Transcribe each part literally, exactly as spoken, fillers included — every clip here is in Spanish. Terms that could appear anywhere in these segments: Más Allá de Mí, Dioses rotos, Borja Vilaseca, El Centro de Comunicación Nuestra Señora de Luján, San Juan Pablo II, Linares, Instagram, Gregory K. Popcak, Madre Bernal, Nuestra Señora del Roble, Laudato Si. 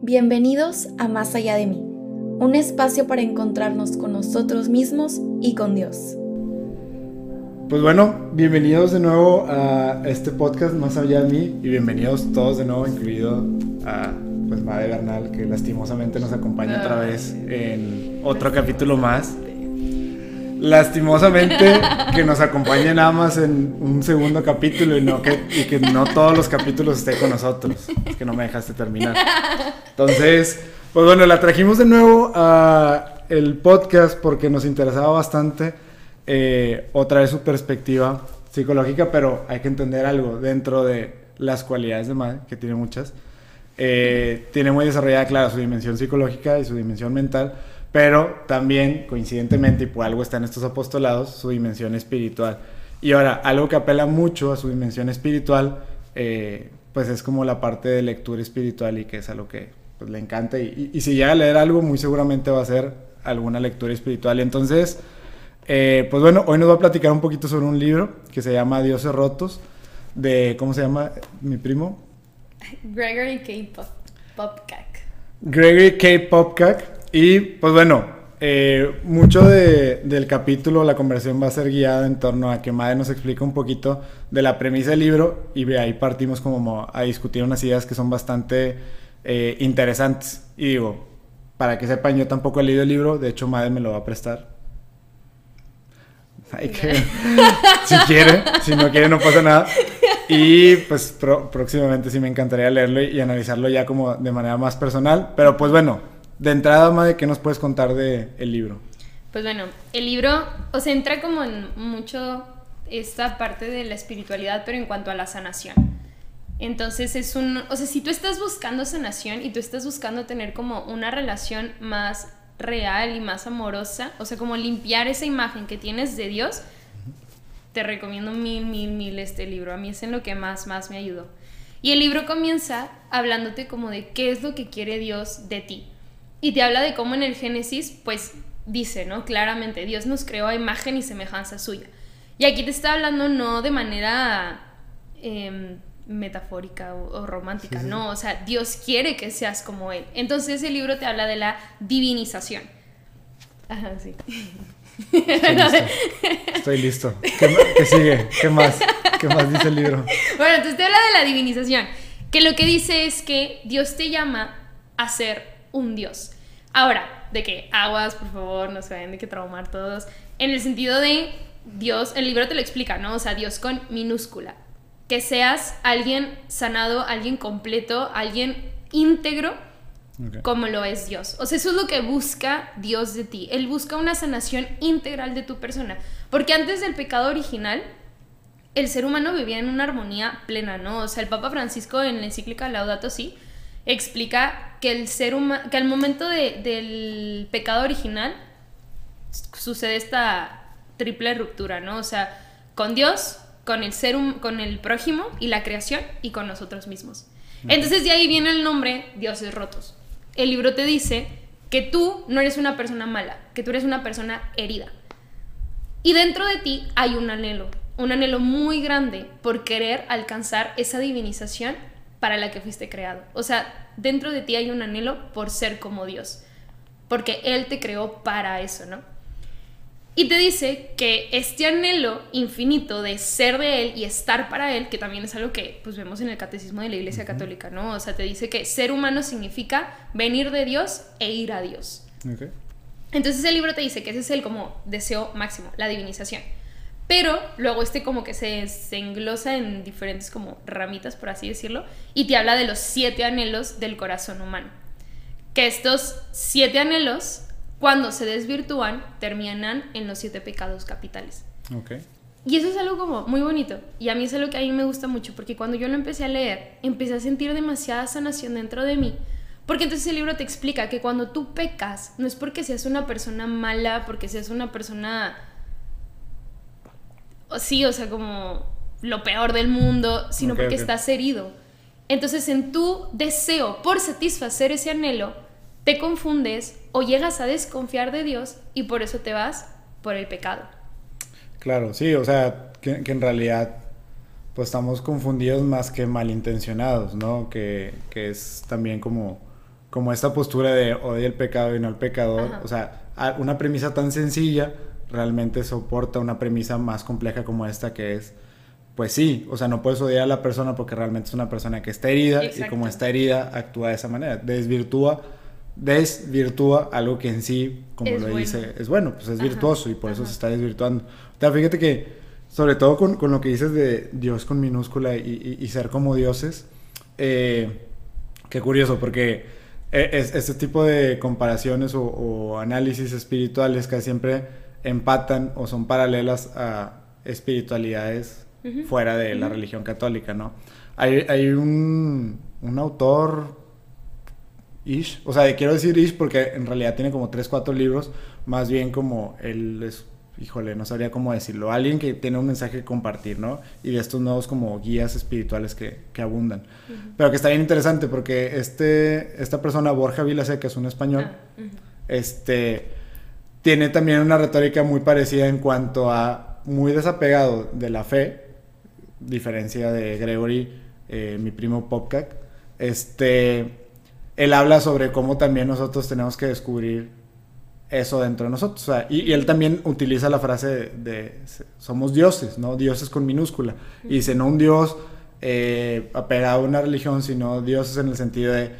Bienvenidos a Más Allá de Mí, un espacio para encontrarnos con nosotros mismos y con Dios. Pues bueno, bienvenidos de nuevo a este podcast Más Allá de Mí y bienvenidos todos de nuevo, incluido a pues, Madre Bernal, que lastimosamente nos acompaña otra vez en otro capítulo más. Lastimosamente que nos acompañe nada más en un segundo capítulo y, no que, y que no todos los capítulos esté con nosotros. Es que no me dejaste terminar. Entonces, pues bueno, la trajimos de nuevo a el podcast porque nos interesaba bastante eh, otra vez su perspectiva psicológica, pero hay que entender algo dentro de las cualidades de Madre, que tiene muchas. Eh, tiene muy desarrollada, claro, su dimensión psicológica y su dimensión mental, pero también, coincidentemente, y por algo está en estos apostolados, su dimensión espiritual. Y ahora, algo que apela mucho a su dimensión espiritual, eh, pues es como la parte de lectura espiritual y que es algo que pues, le encanta. Y, y, y si llega a leer algo, muy seguramente va a ser alguna lectura espiritual. Entonces, eh, pues bueno, hoy nos va a platicar un poquito sobre un libro que se llama Dioses Rotos, de, ¿cómo se llama mi primo? Gregory K. Popcak. Gregory K. Popcak. Y, pues bueno, eh, mucho de, del capítulo, la conversación va a ser guiada en torno a que Madre nos explica un poquito de la premisa del libro y de ahí partimos como a discutir unas ideas que son bastante eh, interesantes. Y digo, para que sepan, yo tampoco he leído el libro, de hecho Madre me lo va a prestar. Hay que, si quiere, si no quiere no pasa nada. Y pues pro, próximamente sí me encantaría leerlo y, y analizarlo ya como de manera más personal, pero pues bueno. De entrada, Madre, ¿qué nos puedes contar de el libro? Pues bueno, el libro, o sea, entra como en mucho esta parte de la espiritualidad, pero en cuanto a la sanación. Entonces es un, o sea, si tú estás buscando sanación y tú estás buscando tener como una relación más real y más amorosa, o sea, como limpiar esa imagen que tienes de Dios, te recomiendo mil, mil, mil este libro. A mí es en lo que más, más me ayudó. Y el libro comienza hablándote como de qué es lo que quiere Dios de ti. Y te habla de cómo en el Génesis, pues, dice, ¿no? Claramente, Dios nos creó a imagen y semejanza suya. Y aquí te está hablando no de manera eh, metafórica o, o romántica, sí, sí. No, o sea, Dios quiere que seas como Él. Entonces el libro te habla de la divinización. Ajá, sí. Estoy listo. Estoy listo. ¿Qué, qué sigue? ¿Qué más? ¿Qué más dice el libro? Bueno, entonces te habla de la divinización, que lo que dice es que Dios te llama a ser un Dios. Ahora, de que aguas, por favor, no se vayan de que traumar todos. En el sentido de Dios, el libro te lo explica, ¿no? O sea, Dios con minúscula. Que seas alguien sanado, alguien completo, alguien íntegro, okay, como lo es Dios. O sea, eso es lo que busca Dios de ti. Él busca una sanación integral de tu persona. Porque antes del pecado original, el ser humano vivía en una armonía plena, ¿no? O sea, el Papa Francisco en la encíclica Laudato Si explica que el ser humano, que al momento de, del pecado original sucede esta triple ruptura, ¿no? O sea, con Dios, con el ser hum- con el prójimo y la creación y con nosotros mismos. Entonces de ahí viene el nombre Dioses Rotos. El libro te dice que tú no eres una persona mala, que tú eres una persona herida. Y dentro de ti hay un anhelo, un anhelo muy grande por querer alcanzar esa divinización para la que fuiste creado. O sea, dentro de ti hay un anhelo por ser como Dios, porque Él te creó para eso, ¿no? Y te dice que este anhelo infinito de ser de Él y estar para Él, que también es algo que pues vemos en el catecismo de la Iglesia Católica, ¿no? O sea, te dice que ser humano significa venir de Dios e ir a Dios. Okay. Entonces el libro te dice que ese es el como deseo máximo, la divinización. Pero luego este como que se, se englosa en diferentes como ramitas, por así decirlo, y te habla de los siete anhelos del corazón humano. Que estos siete anhelos, cuando se desvirtúan, terminan en los siete pecados capitales. Okay. Y eso es algo como muy bonito, y a mí es algo que a mí me gusta mucho, porque cuando yo lo empecé a leer, empecé a sentir demasiada sanación dentro de mí. Porque entonces el libro te explica que cuando tú pecas, no es porque seas una persona mala, porque seas una persona... sí, o sea, como lo peor del mundo, sino okay, porque okay. estás herido. Entonces, en tu deseo por satisfacer ese anhelo, te confundes o llegas a desconfiar de Dios y por eso te vas por el pecado. Claro, sí, o sea, que, que en realidad pues estamos confundidos más que malintencionados, ¿no? Que, que es también como como esta postura de odia el pecado y no el pecador. Ajá. O sea, una premisa tan sencilla realmente soporta una premisa más compleja como esta, que es, pues sí, o sea, no puedes odiar a la persona porque realmente es una persona que está herida. Exacto. Y como está herida actúa de esa manera, desvirtúa desvirtúa algo que en sí, como es lo bueno. dice, es bueno, pues es ajá, virtuoso, y por ajá. eso se está desvirtuando. O sea, fíjate que, sobre todo con, con lo que dices de Dios con minúscula y, y, y ser como dioses, eh, qué curioso, porque es, este tipo de comparaciones o, o análisis espirituales que siempre empatan o son paralelas a espiritualidades uh-huh. fuera de uh-huh. la religión católica, ¿no? Hay, hay un, un autor... Ish. O sea, quiero decir ish porque en realidad tiene como tres, cuatro libros, más bien como él es, híjole, no sabría cómo decirlo, alguien que tiene un mensaje que compartir, ¿no? Y de estos nuevos como guías espirituales que, que abundan. Uh-huh. Pero que está bien interesante porque este, esta persona, Borja Vilaseca, que es un español, uh-huh. este, tiene también una retórica muy parecida en cuanto a muy desapegado de la fe, diferencia de Gregory, eh, mi primo Popcak, este... Él habla sobre cómo también nosotros tenemos que descubrir eso dentro de nosotros. O sea, y, y él también utiliza la frase de, de somos dioses, ¿no? Dioses con minúscula. Y dice, no un dios eh, apegado a una religión, sino dioses en el sentido de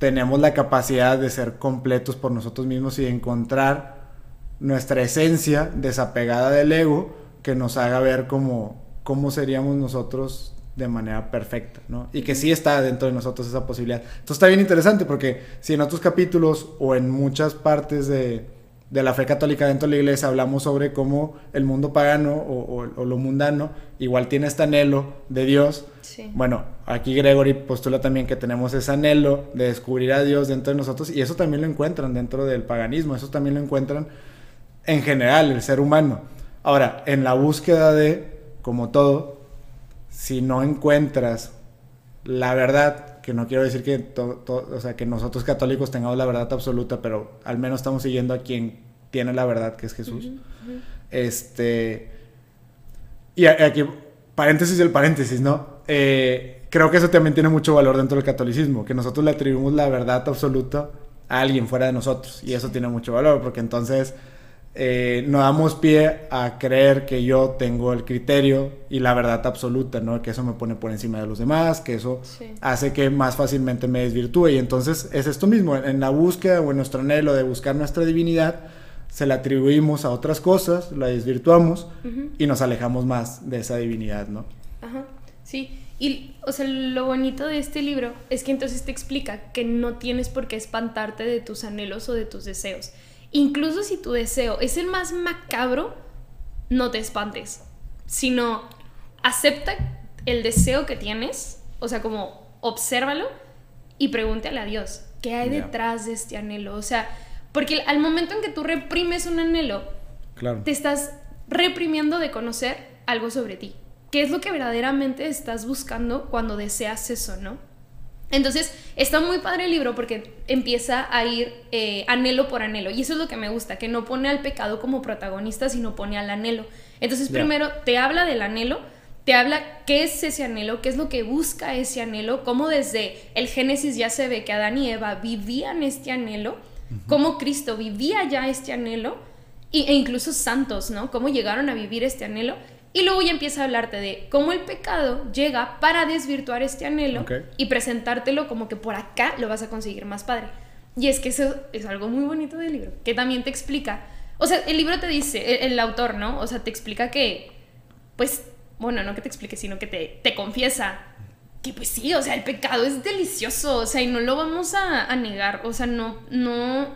tenemos la capacidad de ser completos por nosotros mismos y de encontrar nuestra esencia desapegada del ego que nos haga ver cómo, cómo seríamos nosotros de manera perfecta, ¿no? Y que sí está dentro de nosotros esa posibilidad. Entonces está bien interesante porque si en otros capítulos o en muchas partes de, de la fe católica dentro de la iglesia hablamos sobre cómo el mundo pagano o, o, o lo mundano igual tiene este anhelo de Dios, sí. Bueno, aquí Gregory postula también que tenemos ese anhelo de descubrir a Dios dentro de nosotros, y eso también lo encuentran dentro del paganismo, eso también lo encuentran en general el ser humano. Ahora, en la búsqueda de, como todo, si no encuentras la verdad, que no quiero decir que, to, to, o sea, que nosotros católicos tengamos la verdad absoluta, pero al menos estamos siguiendo a quien tiene la verdad, que es Jesús. Uh-huh, uh-huh. Este, y aquí, paréntesis del paréntesis, ¿no? Eh, creo que eso también tiene mucho valor dentro del catolicismo, que nosotros le atribuimos la verdad absoluta a alguien fuera de nosotros, y eso tiene mucho valor, porque entonces... Eh, no damos pie a creer que yo tengo el criterio y la verdad absoluta, ¿no? Que eso me pone por encima de los demás, que eso sí. hace que más fácilmente me desvirtúe. Y entonces es esto mismo, en la búsqueda o en nuestro anhelo de buscar nuestra divinidad, se la atribuimos a otras cosas, la desvirtuamos uh-huh. y nos alejamos más de esa divinidad, ¿no? Ajá, sí. Y, o sea, lo bonito de este libro es que entonces te explica que no tienes por qué espantarte de tus anhelos o de tus deseos. Incluso si tu deseo es el más macabro, no te espantes, sino acepta el deseo que tienes, o sea, como obsérvalo y pregúntale a Dios, ¿qué hay yeah. detrás de este anhelo? O sea, porque al momento en que tú reprimes un anhelo, claro. te estás reprimiendo de conocer algo sobre ti. ¿Qué es lo que verdaderamente estás buscando cuando deseas eso, no? Entonces, está muy padre el libro porque empieza a ir eh, anhelo por anhelo. Y eso es lo que me gusta, que no pone al pecado como protagonista, sino pone al anhelo. Entonces, yeah. primero te habla del anhelo, te habla qué es ese anhelo, qué es lo que busca ese anhelo, cómo desde el Génesis ya se ve que Adán y Eva vivían este anhelo, uh-huh. cómo Cristo vivía ya este anhelo, y, e incluso santos, ¿no? Cómo llegaron a vivir este anhelo. Y luego ya empieza a hablarte de cómo el pecado llega para desvirtuar este anhelo okay. y presentártelo como que por acá lo vas a conseguir más padre. Y es que eso es algo muy bonito del libro, que también te explica, o sea, el libro te dice, el, el autor, ¿no? O sea, te explica que, pues, bueno, no que te explique, sino que te, te confiesa que pues sí, o sea, el pecado es delicioso, o sea, y no lo vamos a, a negar, o sea, no, no,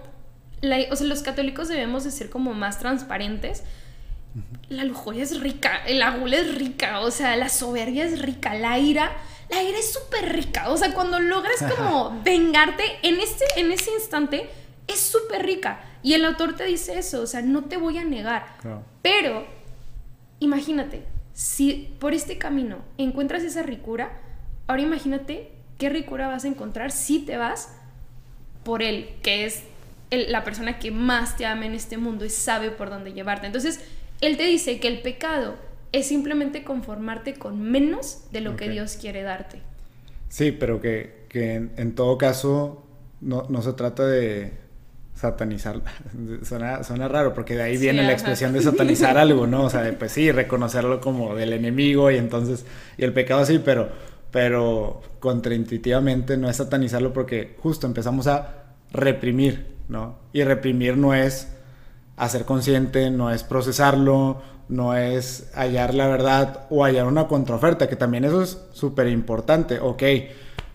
la, o sea, los católicos debemos de ser como más transparentes. La lujuria es rica, el gula es rica, o sea, la soberbia es rica, la ira, la ira es súper rica, o sea, cuando logras como vengarte en, este, en ese instante, es súper rica, y el autor te dice eso, o sea, no te voy a negar, no. Pero, imagínate, si por este camino encuentras esa ricura, ahora imagínate qué ricura vas a encontrar si te vas por él, que es el, la persona que más te ama en este mundo y sabe por dónde llevarte, entonces... Él te dice que el pecado es simplemente conformarte con menos de lo okay. que Dios quiere darte. Sí, pero que, que en, en todo caso no, no se trata de satanizar, suena, suena raro porque de ahí viene sí, la expresión de satanizar algo, ¿no? O sea, de, pues sí, reconocerlo como del enemigo y entonces, y el pecado sí, pero, pero contraintuitivamente no es satanizarlo porque justo empezamos a reprimir, ¿no? Y reprimir no es hacer consciente, no es procesarlo, no es hallar la verdad o hallar una contraoferta, que también eso es súper importante. Ok,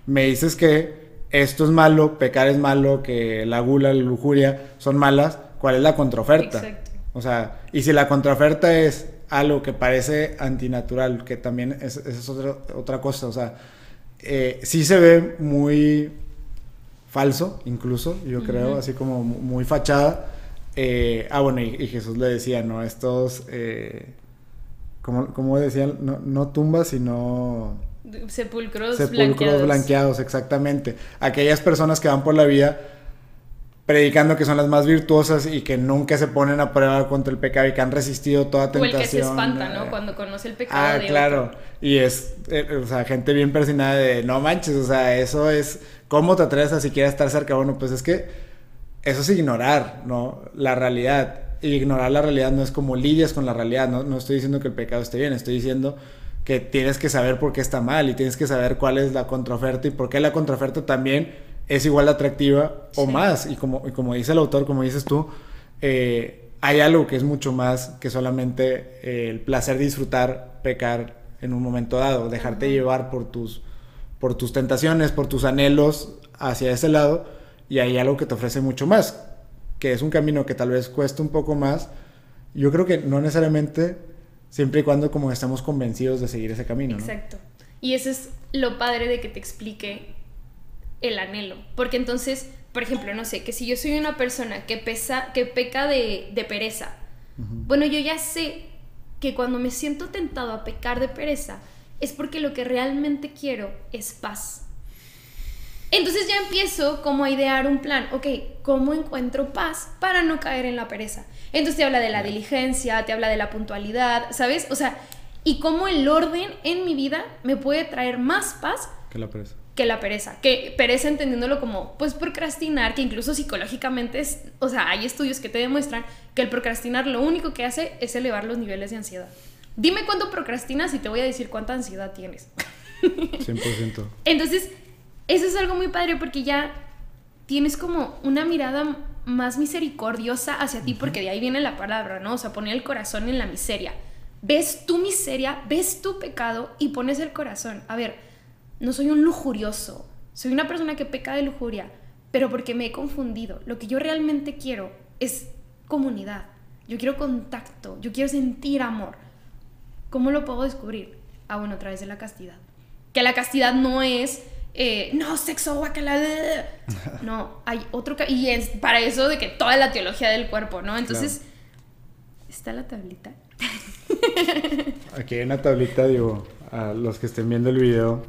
me dices que esto es malo, pecar es malo, que la gula, la lujuria son malas, ¿cuál es la contraoferta? Exacto. O sea, y si la contraoferta es algo que parece antinatural, que también es, es otra, otra cosa, o sea, eh, sí se ve muy falso, incluso, yo uh-huh. creo, así como muy fachada. Eh, ah, bueno, y, y Jesús le decía, ¿no? Estos, eh, como, como decían, no, no tumbas, sino sepulcros, sepulcros blanqueados. blanqueados, exactamente. Aquellas personas que van por la vida predicando que son las más virtuosas y que nunca se ponen a prueba contra el pecado y que han resistido toda tentación. O el que se espanta, ¿no? Cuando conoce el pecado. Ah, de claro. Otro. Y es, eh, o sea, gente bien persinada de no manches, o sea, eso es, ¿cómo te atreves a siquiera estar cerca? Bueno, pues es que eso es ignorar, ¿no? La realidad. Y ignorar la realidad no es como lidias con la realidad, ¿no? No estoy diciendo que el pecado esté bien, estoy diciendo que tienes que saber por qué está mal y tienes que saber cuál es la contraoferta y por qué la contraoferta también es igual de atractiva sí. o más. Y como, y como dice el autor, como dices tú, eh, hay algo que es mucho más que solamente eh, el placer de disfrutar, pecar en un momento dado, dejarte uh-huh. llevar por tus, por tus tentaciones, por tus anhelos hacia ese lado. Y hay algo que te ofrece mucho más, que es un camino que tal vez cuesta un poco más. Yo creo que no necesariamente, siempre y cuando como estemos convencidos de seguir ese camino, ¿no? Exacto. Y eso es lo padre de que te explique el anhelo. Porque entonces, por ejemplo, no sé, que si yo soy una persona que, pesa, que peca de, de pereza, uh-huh. bueno, yo ya sé que cuando me siento tentado a pecar de pereza, es porque lo que realmente quiero es paz. Entonces ya empiezo como a idear un plan. Ok, ¿cómo encuentro paz para no caer en la pereza? Entonces te habla de la diligencia, te habla de la puntualidad, ¿sabes? O sea, y cómo el orden en mi vida me puede traer más paz que la pereza. Que la pereza, que pereza entendiéndolo como, pues, procrastinar, que incluso psicológicamente es, o sea, hay estudios que te demuestran que el procrastinar lo único que hace es elevar los niveles de ansiedad. Dime cuánto procrastinas y te voy a decir cuánta ansiedad tienes. cien por ciento. Entonces eso es algo muy padre porque ya tienes como una mirada más misericordiosa hacia ti, porque de ahí viene la palabra, ¿no? O sea, poner el corazón en la miseria. Ves tu miseria, ves tu pecado y pones el corazón. A ver, no soy un lujurioso, soy una persona que peca de lujuria, pero porque me he confundido. Lo que yo realmente quiero es comunidad, yo quiero contacto, yo quiero sentir amor. ¿Cómo lo puedo descubrir? Ah, bueno, a través de la castidad. Que la castidad no es Eh, no, sexo, guacala. No, hay otro. Ca- y es para eso de que toda la teología del cuerpo, ¿no? Entonces, claro. Está la tablita. Aquí hay una tablita, digo, a los que estén viendo el video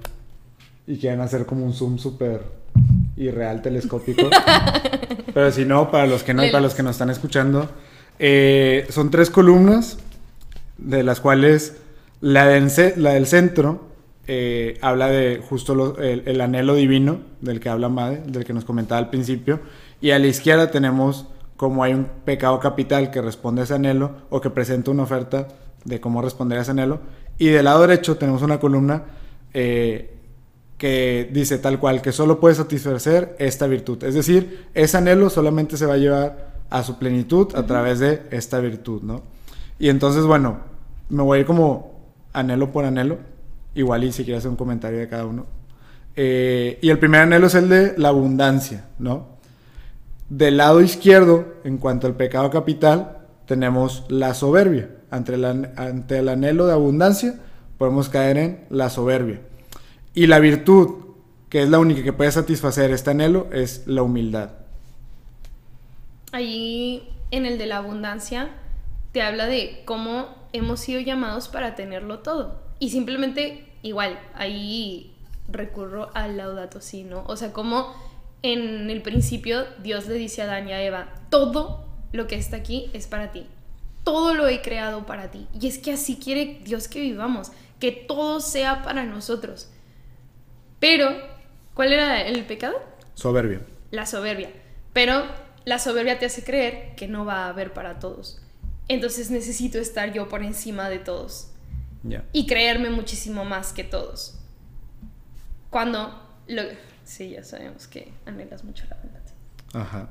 y quieran hacer como un zoom súper irreal telescópico. Pero si no, para los que no y para los que nos están escuchando, eh, son tres columnas, de las cuales la, de, la del centro. Eh, habla de justo lo, el, el anhelo divino del que habla Madre, del que nos comentaba al principio, y a la izquierda tenemos como hay un pecado capital que responde a ese anhelo o que presenta una oferta de cómo responder a ese anhelo, y del lado derecho tenemos una columna eh, que dice tal cual que solo puede satisfacer esta virtud, es decir, ese anhelo solamente se va a llevar a su plenitud a uh-huh. través de esta virtud, ¿no? Y entonces, bueno, me voy a ir como anhelo por anhelo. Igual y si quieres hacer un comentario de cada uno. Eh, y el primer anhelo es el de la abundancia, ¿no? Del lado izquierdo, en cuanto al pecado capital, tenemos la soberbia. Ante el, an- ante el anhelo de abundancia, podemos caer en la soberbia. Y la virtud, que es la única que puede satisfacer este anhelo, es la humildad. Allí, en el de la abundancia, te habla de cómo hemos sido llamados para tenerlo todo. Y simplemente, igual, ahí recurro al Laudato Si, ¿no? O sea, como en el principio Dios le dice a Adán y a Eva, todo lo que está aquí es para ti. Todo lo he creado para ti. Y es que así quiere Dios que vivamos, que todo sea para nosotros. Pero, ¿cuál era el pecado? Soberbia. la soberbia. Pero la soberbia te hace creer que no va a haber para todos. Entonces necesito estar yo por encima de todos. Yeah. Y creerme muchísimo más que todos. Cuando... Lo... Sí, ya sabemos que anhelas mucho la verdad. Ajá.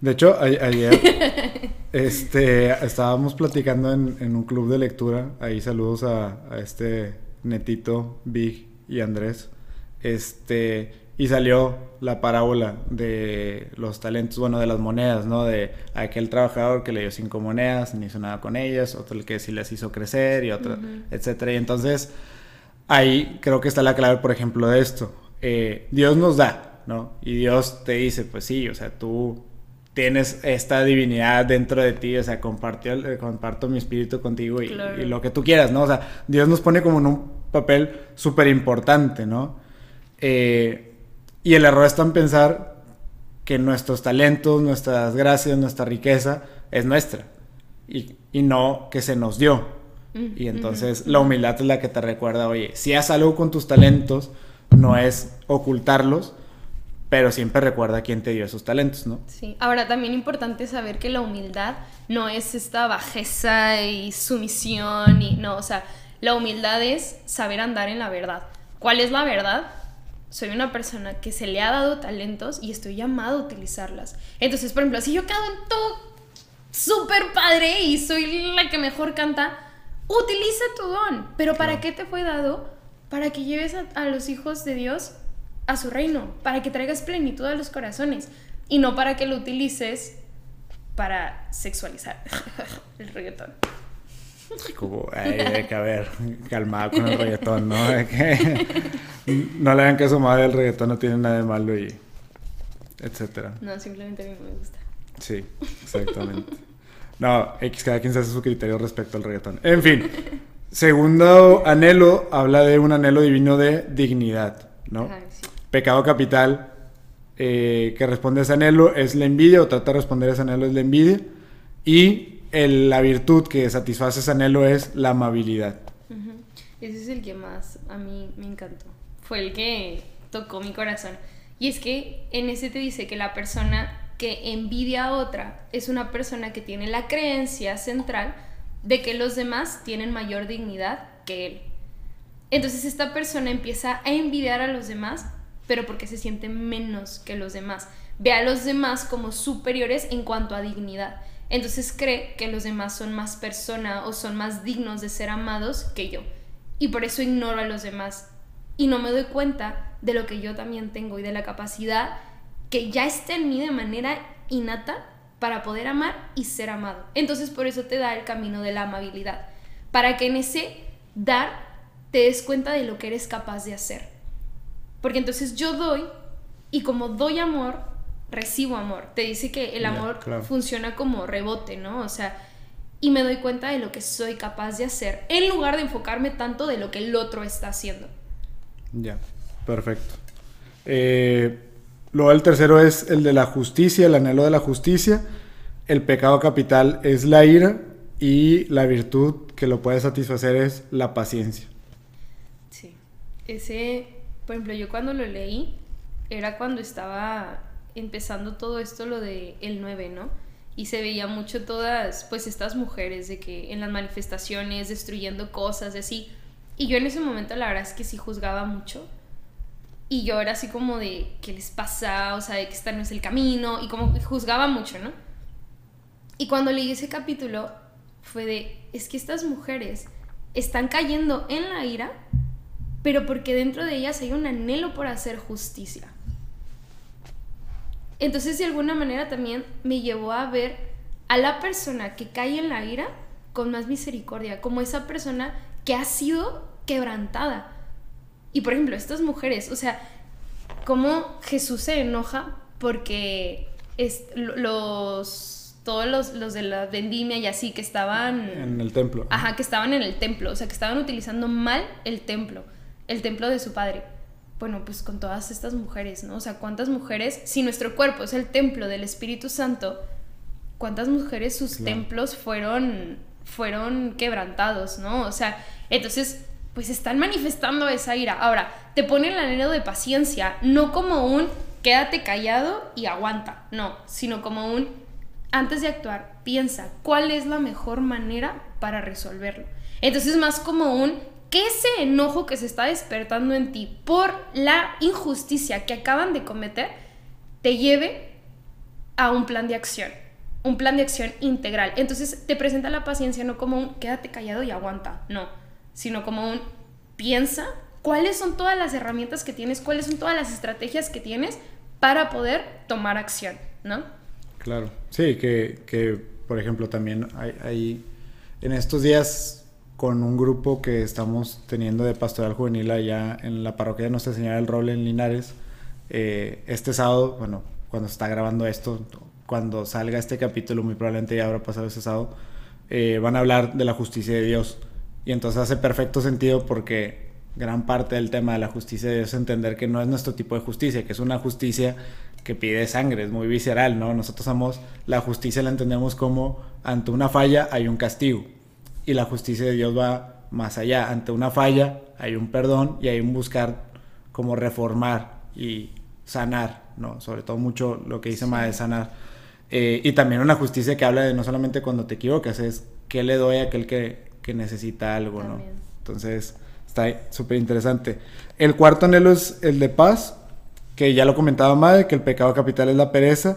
De hecho, a- ayer este, estábamos platicando en, en un club de lectura. Ahí saludos a, a este Netito, Big y Andrés. Este... Y salió la parábola de los talentos, bueno, de las monedas, ¿no? De aquel trabajador que le dio cinco monedas, ni hizo nada con ellas, otro el que sí las hizo crecer y otro, uh-huh. etcétera. Y entonces, ahí creo que está la clave, por ejemplo, de esto. Eh, Dios nos da, ¿no? Y Dios te dice, pues sí, o sea, tú tienes esta divinidad dentro de ti, o sea, comparto, comparto mi espíritu contigo y, claro. y lo que tú quieras, ¿no? O sea, Dios nos pone como en un papel súper importante, ¿no? Eh... Y el error está en pensar que nuestros talentos, nuestras gracias, nuestra riqueza es nuestra y, y no que se nos dio. Mm, y entonces mm, la humildad es la que te recuerda, oye, si haz algo con tus talentos, no es ocultarlos, pero siempre recuerda quién te dio esos talentos, ¿no? Sí, ahora también importante saber que la humildad no es esta bajeza y sumisión, y, no, o sea, la humildad es saber andar en la verdad. ¿Cuál es la verdad? Soy una persona que se le ha dado talentos y estoy llamado a utilizarlas. Entonces, por ejemplo, si yo canto súper padre y soy la que mejor canta, utiliza tu don. Pero ¿para qué te fue dado? Para que lleves a, a los hijos de Dios a su reino, para que traigas plenitud a los corazones y no para que lo utilices para sexualizar el reggaetón. Como, ay, hay que haber calmado con el reggaetón, ¿no? Que no le hagan caso, madre, el reggaetón no tiene nada de malo y etcétera. No, simplemente a mí me gusta. Sí, exactamente. No, X, cada quien se hace su criterio respecto al reggaetón. En fin, segundo anhelo habla de un anhelo divino de dignidad, ¿no? Ajá, sí. Pecado capital eh, que responde a ese anhelo es la envidia, o trata de responder a ese anhelo es la envidia. Y El, la virtud que satisface ese anhelo es la amabilidad. Uh-huh. Ese es el que más a mí me encantó. Fue el que tocó mi corazón. Y es que en ese te dice que la persona que envidia a otra es una persona que tiene la creencia central de que los demás tienen mayor dignidad que él. Entonces esta persona empieza a envidiar a los demás, pero porque se siente menos que los demás. Ve a los demás como superiores en cuanto a dignidad. Entonces cree que los demás son más persona o son más dignos de ser amados que yo. Y por eso ignoro a los demás. Y no me doy cuenta de lo que yo también tengo y de la capacidad que ya está en mí de manera innata para poder amar y ser amado. Entonces por eso te da el camino de la amabilidad. Para que en ese dar te des cuenta de lo que eres capaz de hacer. Porque entonces yo doy y como doy amor... recibo amor, te dice que el amor yeah, claro. funciona como rebote, ¿no? O sea, y me doy cuenta de lo que soy capaz de hacer, en lugar de enfocarme tanto de lo que el otro está haciendo. Ya, yeah, perfecto. Eh, luego el tercero es el de la justicia, el anhelo de la justicia. El pecado capital es la ira y la virtud que lo puede satisfacer es la paciencia. Sí, ese, por ejemplo, yo cuando lo leí, era cuando estaba... empezando todo esto, lo de el nueve, ¿no? Y se veía mucho todas, pues, estas mujeres de que en las manifestaciones, destruyendo cosas, y así. Y yo en ese momento, la verdad es que sí juzgaba mucho. Y yo era así como de, ¿qué les pasa? O sea, de que este no es el camino. Y como juzgaba mucho, ¿no? Y cuando leí ese capítulo, fue de, es que estas mujeres están cayendo en la ira, pero porque dentro de ellas hay un anhelo por hacer justicia. Entonces, de alguna manera también me llevó a ver a la persona que cae en la ira con más misericordia, como esa persona que ha sido quebrantada. Y, por ejemplo, estas mujeres, o sea, cómo Jesús se enoja porque es, los, todos los, los de la vendimia y así, que estaban... En el templo. Ajá, que estaban en el templo, o sea, que estaban utilizando mal el templo, el templo de su padre. Bueno, pues con todas estas mujeres, ¿no? O sea, ¿cuántas mujeres, si nuestro cuerpo es el templo del Espíritu Santo, cuántas mujeres sus claro. templos fueron, fueron quebrantados, ¿no? O sea, entonces, pues están manifestando esa ira. Ahora, te ponen el anhelo de paciencia, no como un quédate callado y aguanta, no, sino como un, antes de actuar, piensa cuál es la mejor manera para resolverlo. Entonces más como un, que ese enojo que se está despertando en ti por la injusticia que acaban de cometer, te lleve a un plan de acción, un plan de acción integral. Entonces te presenta la paciencia no como un, quédate callado y aguanta, no, sino como un, piensa cuáles son todas las herramientas que tienes, cuáles son todas las estrategias que tienes para poder tomar acción, ¿no? Claro, sí, que, que por ejemplo también hay, hay en estos días con un grupo que estamos teniendo de pastoral juvenil allá en la parroquia de Nuestra Señora del Roble en Linares, eh, este sábado, bueno, cuando se está grabando esto, cuando salga este capítulo muy probablemente ya habrá pasado ese sábado, eh, van a hablar de la justicia de Dios, y entonces hace perfecto sentido porque gran parte del tema de la justicia de Dios es entender que no es nuestro tipo de justicia, que es una justicia que pide sangre, es muy visceral, ¿no? Nosotros somos, la justicia la entendemos como ante una falla hay un castigo, y la justicia de Dios va más allá, ante una falla hay un perdón y hay un buscar como reformar y sanar, ¿no? Sobre todo mucho lo que dice Madre, sanar, eh, y también una justicia que habla de no solamente cuando te equivocas, es qué le doy a aquel que, que necesita algo, ¿no? Entonces está súper interesante. El cuarto anhelo es el de paz, que ya lo comentaba Madre, que el pecado capital es la pereza,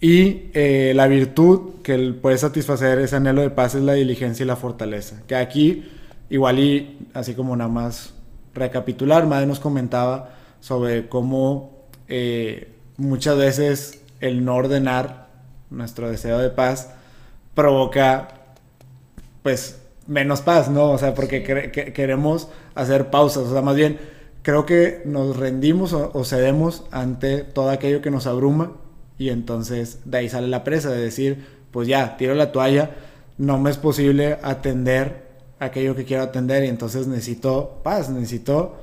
y eh, la virtud que puede satisfacer ese anhelo de paz es la diligencia y la fortaleza, que aquí igual y así como nada más recapitular, Madre nos comentaba sobre cómo eh, muchas veces el no ordenar nuestro deseo de paz provoca pues menos paz, ¿no? O sea, porque cre- que- queremos hacer pausas, o sea, más bien creo que nos rendimos o-, o cedemos ante todo aquello que nos abruma, y entonces de ahí sale la presa de decir, pues ya, tiro la toalla, no me es posible atender aquello que quiero atender, y entonces necesito paz, necesito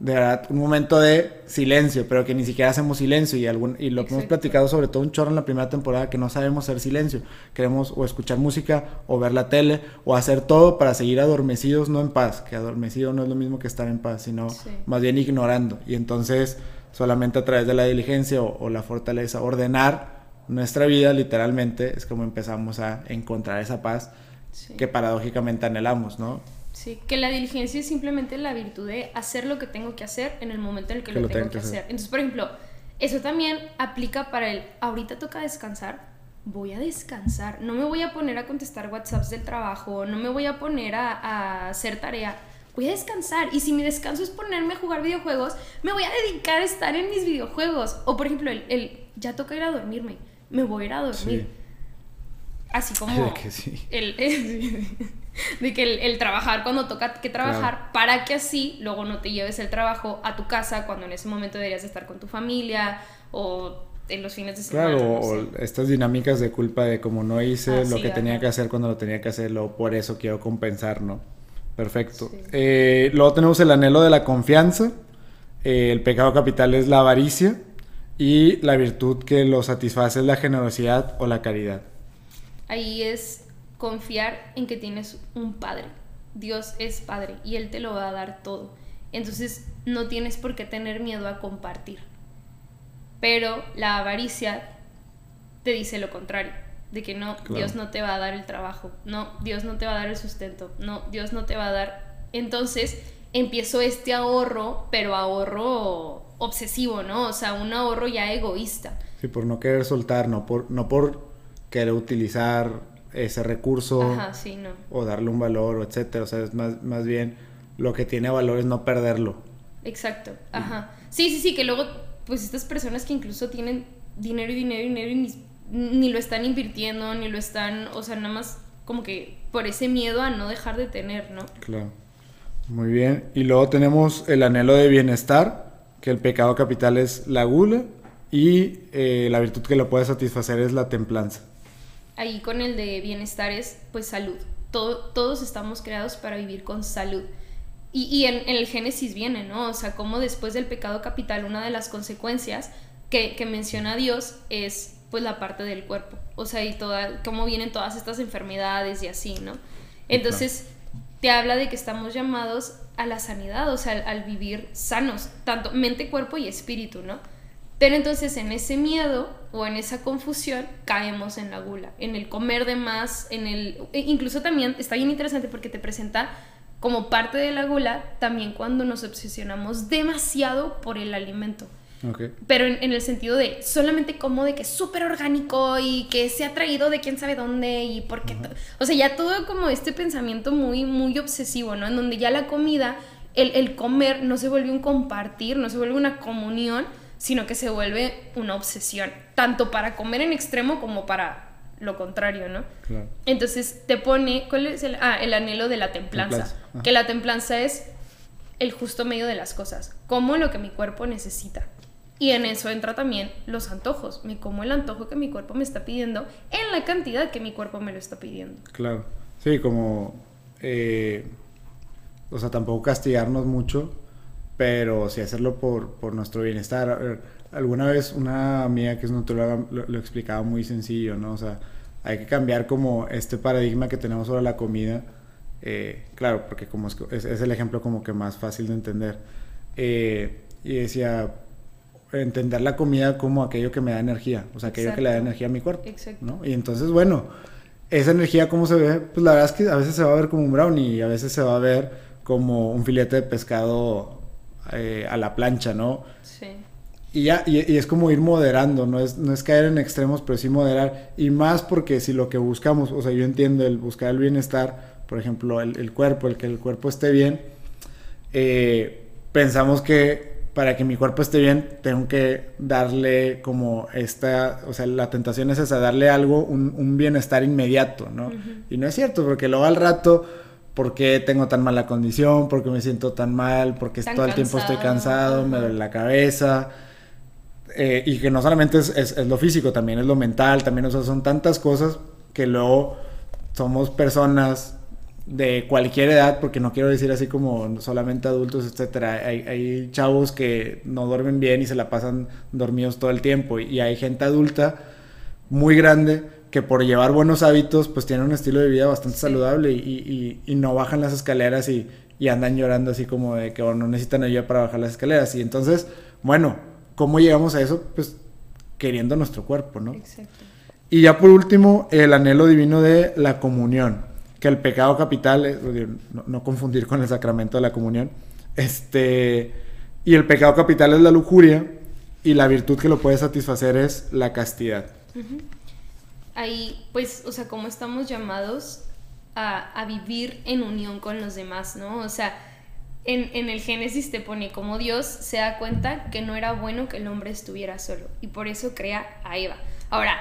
de verdad un momento de silencio, pero que ni siquiera hacemos silencio, y, algún, y lo que hemos platicado sobre todo un chorro en la primera temporada, que no sabemos hacer silencio, queremos o escuchar música, o ver la tele, o hacer todo para seguir adormecidos, no en paz, que adormecido no es lo mismo que estar en paz, sino sí, más bien ignorando, y entonces solamente a través de la diligencia o, o la fortaleza, ordenar nuestra vida literalmente, es como empezamos a encontrar esa paz, sí, que paradójicamente anhelamos, ¿no? Sí, que la diligencia es simplemente la virtud de hacer lo que tengo que hacer en el momento en el que, que lo tengo, tengo que hacer. hacer. Entonces, por ejemplo, eso también aplica para el, ahorita toca descansar, voy a descansar, no me voy a poner a contestar WhatsApps del trabajo, no me voy a poner a, a hacer tarea, voy a descansar, y si mi descanso es ponerme a jugar videojuegos, me voy a dedicar a estar en mis videojuegos. O por ejemplo, el, el ya toca ir a dormirme, me voy a ir a dormir. Sí. Así como de que sí. el... el de que el, el trabajar cuando toca que trabajar, claro, para que así luego no te lleves el trabajo a tu casa cuando en ese momento deberías estar con tu familia, o en los fines de semana, claro, no sé, o estas dinámicas de culpa de como no hice ah, lo sí, que ajá. tenía que hacer cuando lo tenía que hacer, o por eso quiero compensar, ¿no? Perfecto, sí. eh, luego tenemos el anhelo de la confianza, eh, el pecado capital es la avaricia, y la virtud que lo satisface es la generosidad o la caridad. Ahí es confiar en que tienes un padre. Dios es padre y Él te lo va a dar todo. Entonces no tienes por qué tener miedo a compartir. Pero la avaricia te dice lo contrario, de que no, claro, Dios no te va a dar el trabajo, no, Dios no te va a dar el sustento, no, Dios no te va a dar. Entonces empiezo este ahorro, pero ahorro obsesivo, ¿no? O sea, un ahorro ya egoísta. Sí, por no querer soltar, no por, no por querer utilizar ese recurso, ajá, sí, no, o darle un valor, o etcétera, o sea, es más, más bien lo que tiene valor es no perderlo. Exacto, ajá, sí, sí, sí, que luego, pues estas personas que incluso tienen dinero y dinero y dinero y ni, ni lo están invirtiendo, ni lo están, o sea, nada más como que por ese miedo a no dejar de tener, ¿no? Claro, muy bien, y luego tenemos el anhelo de bienestar, que el pecado capital es la gula, y eh, la virtud que lo puede satisfacer es la templanza. Ahí con el de bienestar es, pues, salud. Todo, todos estamos creados para vivir con salud. Y, y en, en el Génesis viene, ¿no? O sea, como después del pecado capital, una de las consecuencias que, que menciona Dios es, pues, la parte del cuerpo. O sea, y toda, cómo vienen todas estas enfermedades y así, ¿no? Entonces, te habla de que estamos llamados a la sanidad, o sea, al, al vivir sanos, tanto mente, cuerpo y espíritu, ¿no? Pero entonces en ese miedo o en esa confusión caemos en la gula, en el comer de más, en el... Incluso también está bien interesante porque te presenta como parte de la gula también cuando nos obsesionamos demasiado por el alimento. Okay. Pero en, en el sentido de solamente como de que es súper orgánico y que se ha traído de quién sabe dónde y por qué. Uh-huh. O sea, ya todo como este pensamiento muy, muy obsesivo, ¿no? En donde ya la comida, el, el comer no se vuelve un compartir, no se vuelve una comunión, sino que se vuelve una obsesión, tanto para comer en extremo como para lo contrario, ¿no? Claro. Entonces te pone, ¿cuál es el? Ah, el anhelo de la templanza, templanza. Ah. Que la templanza es el justo medio de las cosas, como lo que mi cuerpo necesita. Y en eso entra también los antojos. Me como el antojo que mi cuerpo me está pidiendo en la cantidad que mi cuerpo me lo está pidiendo. Claro. Sí, como... Eh, o sea, tampoco castigarnos mucho, pero sí hacerlo por, por nuestro bienestar. Alguna vez una amiga que es nutrióloga lo, lo explicaba muy sencillo, ¿no? O sea, hay que cambiar como este paradigma que tenemos sobre la comida. Eh, claro, porque como es, es, es el ejemplo como que más fácil de entender. Eh, y decía... entender la comida como aquello que me da energía, o sea, aquello Exacto. que le da energía a mi cuerpo, ¿no? Y entonces, bueno, esa energía, ¿cómo se ve? Pues la verdad es que a veces se va a ver como un brownie, y a veces se va a ver como un filete de pescado eh, a la plancha, ¿no? Sí. Y ya, y, y es como ir moderando, no es, no es caer en extremos, pero sí moderar, y más porque si lo que buscamos, o sea, yo entiendo el buscar el bienestar, por ejemplo, el, el cuerpo, el que el cuerpo esté bien, eh, pensamos que para que mi cuerpo esté bien, tengo que darle como esta... O sea, la tentación es esa, darle algo, un, un bienestar inmediato, ¿no? Uh-huh. Y no es cierto, porque luego al rato, ¿por qué tengo tan mala condición? ¿Por qué me siento tan mal? ¿Por qué todo cansado. el tiempo estoy cansado? Uh-huh. ¿Me duele la cabeza? Eh, y que no solamente es, es, es lo físico, también es lo mental, también, o sea, son tantas cosas que luego somos personas... de cualquier edad, porque no quiero decir así como solamente adultos, etcétera. Hay, hay chavos que no duermen bien y se la pasan dormidos todo el tiempo, y hay gente adulta muy grande que por llevar buenos hábitos pues tiene un estilo de vida bastante sí. saludable y, y, y no bajan las escaleras y, y andan llorando así como de que no necesitan ayuda para bajar las escaleras. Y entonces, bueno, ¿cómo llegamos a eso? Pues queriendo nuestro cuerpo, ¿no? Exacto. Y ya por último, el anhelo divino de la comunión, que el pecado capital, no, no confundir con el sacramento de la comunión, este, y el pecado capital es la lujuria, y la virtud que lo puede satisfacer es la castidad. Uh-huh. Ahí, pues, o sea, como estamos llamados a, a vivir en unión con los demás, ¿no? O sea, en, en el Génesis te pone como Dios se da cuenta que no era bueno que el hombre estuviera solo, y por eso crea a Eva. Ahora,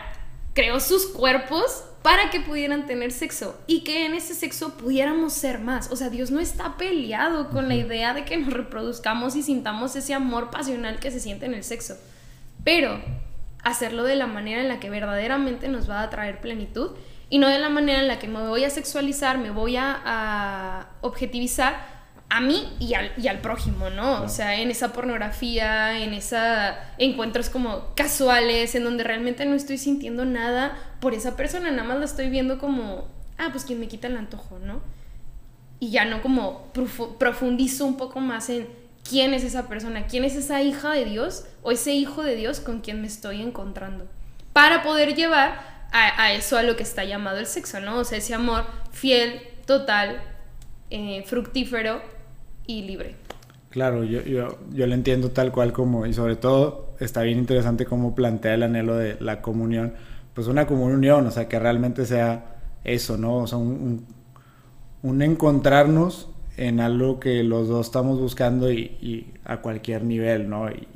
creó sus cuerpos para que pudieran tener sexo y que en ese sexo pudiéramos ser más. O sea, Dios no está peleado con la idea de que nos reproduzcamos y sintamos ese amor pasional que se siente en el sexo, pero hacerlo de la manera en la que verdaderamente nos va a traer plenitud y no de la manera en la que me voy a sexualizar, me voy a, a objetivizar a mí y al, y al prójimo, ¿no? O sea, en esa pornografía, en esa encuentros como casuales, en donde realmente no estoy sintiendo nada por esa persona, nada más la estoy viendo como, ah, pues quien me quita el antojo, ¿no? Y ya no como profundizo un poco más en quién es esa persona, quién es esa hija de Dios o ese hijo de Dios con quien me estoy encontrando, para poder llevar a, a eso a lo que está llamado el sexo, ¿no? O sea, ese amor fiel, total, eh, fructífero y libre. Claro, yo, yo, yo lo entiendo tal cual como, y sobre todo está bien interesante cómo plantea el anhelo de la comunión, pues una comunión, o sea, que realmente sea eso, ¿no? O sea, un, un, un encontrarnos en algo que los dos estamos buscando y, y a cualquier nivel, ¿no? Y,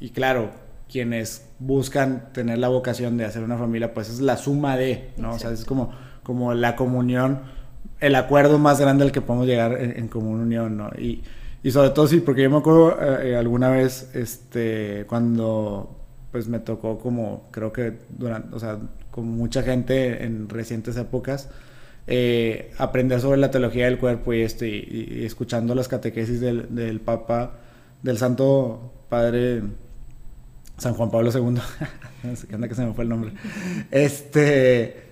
y claro, quienes buscan tener la vocación de hacer una familia, pues es la suma de, ¿no? Exacto. O sea, es como, como la comunión, el acuerdo más grande al que podemos llegar en, en común unión, ¿no? Y, y sobre todo sí, porque yo me acuerdo eh, alguna vez, este, cuando pues me tocó como, creo que durante, o sea, como mucha gente en recientes épocas, eh, aprender sobre la teología del cuerpo y esto, y, y escuchando las catequesis del, del Papa, del Santo Padre San Juan Pablo segundo, no sé qué onda que se me fue el nombre, este,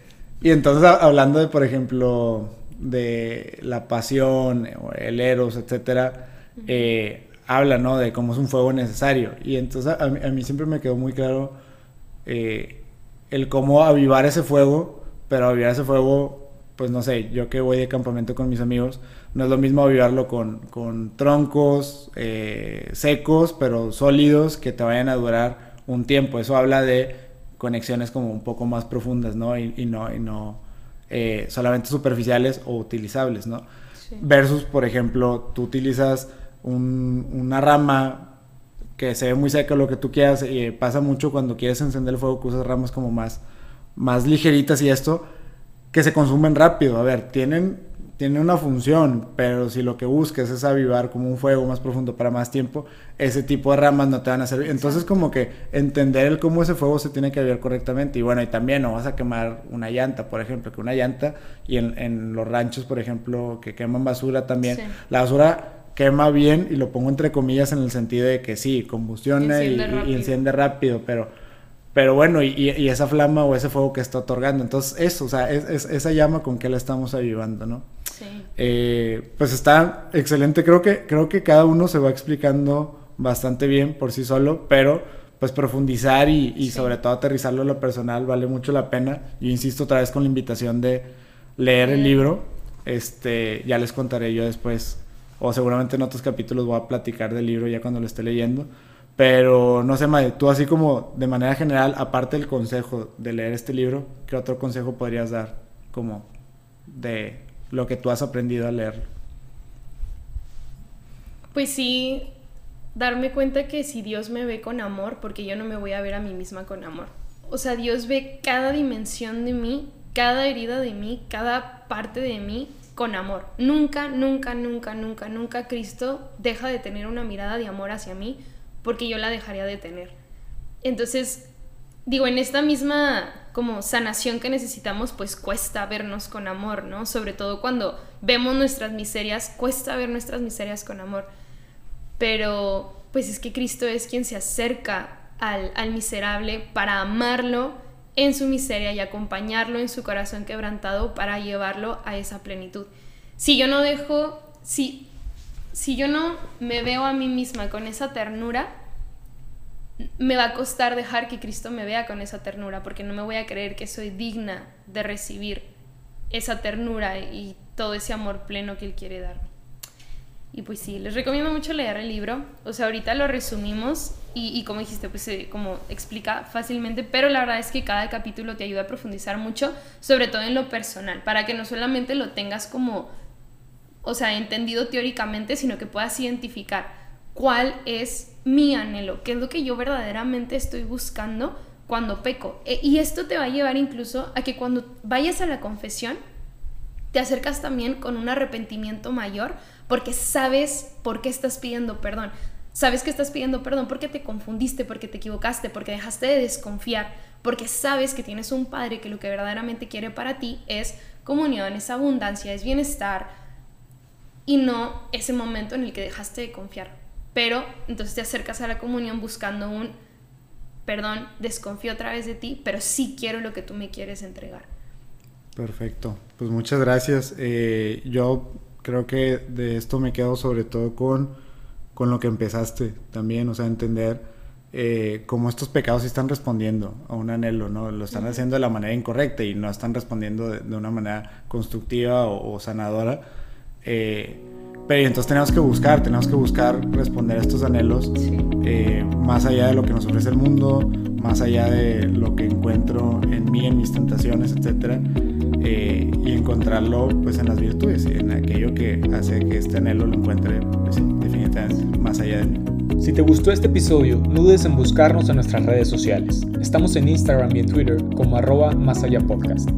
y entonces a, hablando de, por ejemplo, de la pasión, el eros, etcétera, eh, habla, ¿no? De cómo es un fuego necesario. Y entonces a, a mí siempre me quedó muy claro eh, el cómo avivar ese fuego, pero avivar ese fuego, pues no sé, yo que voy de campamento con mis amigos, no es lo mismo avivarlo con, con troncos eh, secos, pero sólidos, que te vayan a durar un tiempo. Eso habla de conexiones como un poco más profundas, ¿no? Y, y no, y no eh, solamente superficiales o utilizables, ¿no? Sí. Versus, por ejemplo, tú utilizas Un, una rama que se ve muy seca, lo que tú quieras, eh, pasa mucho cuando quieres encender el fuego, que usas ramas como más, más ligeritas y esto, que se consumen rápido. A ver, tienen, tienen una función, pero si lo que buscas es avivar como un fuego más profundo para más tiempo, ese tipo de ramas no te van a servir. Entonces, como que entender el cómo ese fuego se tiene que avivar correctamente. Y bueno, y también no vas a quemar una llanta, por ejemplo, que una llanta, y en, en los ranchos, por ejemplo, que queman basura también, sí. La basura quema bien, y lo pongo entre comillas en el sentido de que sí, combustiona y, y, y enciende rápido, pero, pero bueno, y, y esa flama o ese fuego que está otorgando, entonces eso, o sea, es, es, esa llama con que la estamos avivando, ¿no? Sí. Eh, pues está excelente, creo que, creo que cada uno se va explicando bastante bien por sí solo, pero pues profundizar y, y sí. sobre todo aterrizarlo a lo personal vale mucho la pena. Yo insisto otra vez con la invitación de leer el libro, este, ya les contaré yo después, o seguramente en otros capítulos voy a platicar del libro ya cuando lo esté leyendo, pero no sé, Madre, tú así como de manera general, aparte del consejo de leer este libro, ¿qué otro consejo podrías dar como de lo que tú has aprendido a leer? Pues sí, darme cuenta que si Dios me ve con amor, porque yo no me voy a ver a mí misma con amor, o sea, Dios ve cada dimensión de mí, cada herida de mí, cada parte de mí, con amor. Nunca, nunca, nunca, nunca, nunca Cristo deja de tener una mirada de amor hacia mí, porque yo la dejaría de tener. Entonces, digo, en esta misma como sanación que necesitamos, pues cuesta vernos con amor, ¿no? Sobre todo cuando vemos nuestras miserias, cuesta ver nuestras miserias con amor. Pero pues es que Cristo es quien se acerca al, al miserable para amarlo en su miseria y acompañarlo en su corazón quebrantado para llevarlo a esa plenitud. Si yo no dejo, si, si yo no me veo a mí misma con esa ternura, me va a costar dejar que Cristo me vea con esa ternura, porque no me voy a creer que soy digna de recibir esa ternura y todo ese amor pleno que Él quiere darme. Y pues sí, les recomiendo mucho leer el libro. O sea, ahorita lo resumimos y, y como dijiste, pues se como explica fácilmente, pero la verdad es que cada capítulo te ayuda a profundizar mucho, sobre todo en lo personal, para que no solamente lo tengas como, o sea, entendido teóricamente, sino que puedas identificar cuál es mi anhelo, qué es lo que yo verdaderamente estoy buscando cuando peco. E- y esto te va a llevar incluso a que cuando vayas a la confesión, te acercas también con un arrepentimiento mayor, porque sabes por qué estás pidiendo perdón. Sabes que estás pidiendo perdón porque te confundiste, porque te equivocaste, porque dejaste de desconfiar, porque sabes que tienes un Padre que lo que verdaderamente quiere para ti es comunión, es abundancia, es bienestar, y no ese momento en el que dejaste de confiar. Pero entonces te acercas a la comunión buscando un perdón, desconfío otra vez de ti, pero sí quiero lo que tú me quieres entregar. Perfecto, pues muchas gracias. Eh, yo creo que de esto me quedo sobre todo con, con lo que empezaste también, o sea, entender eh, cómo estos pecados sí están respondiendo a un anhelo, ¿no? Lo están haciendo de la manera incorrecta y no están respondiendo de, de una manera constructiva o, o sanadora. Eh, pero entonces tenemos que buscar, tenemos que buscar responder a estos anhelos, eh, más allá de lo que nos ofrece el mundo, más allá de lo que encuentro en mí, en mis tentaciones, etcétera. Eh, y encontrarlo pues en las virtudes, en aquello que hace que este anhelo lo encuentre pues, definitivamente más allá de mí. Si te gustó este episodio, no dudes en buscarnos en nuestras redes sociales. Estamos en Instagram y en Twitter como arroba más allá podcast.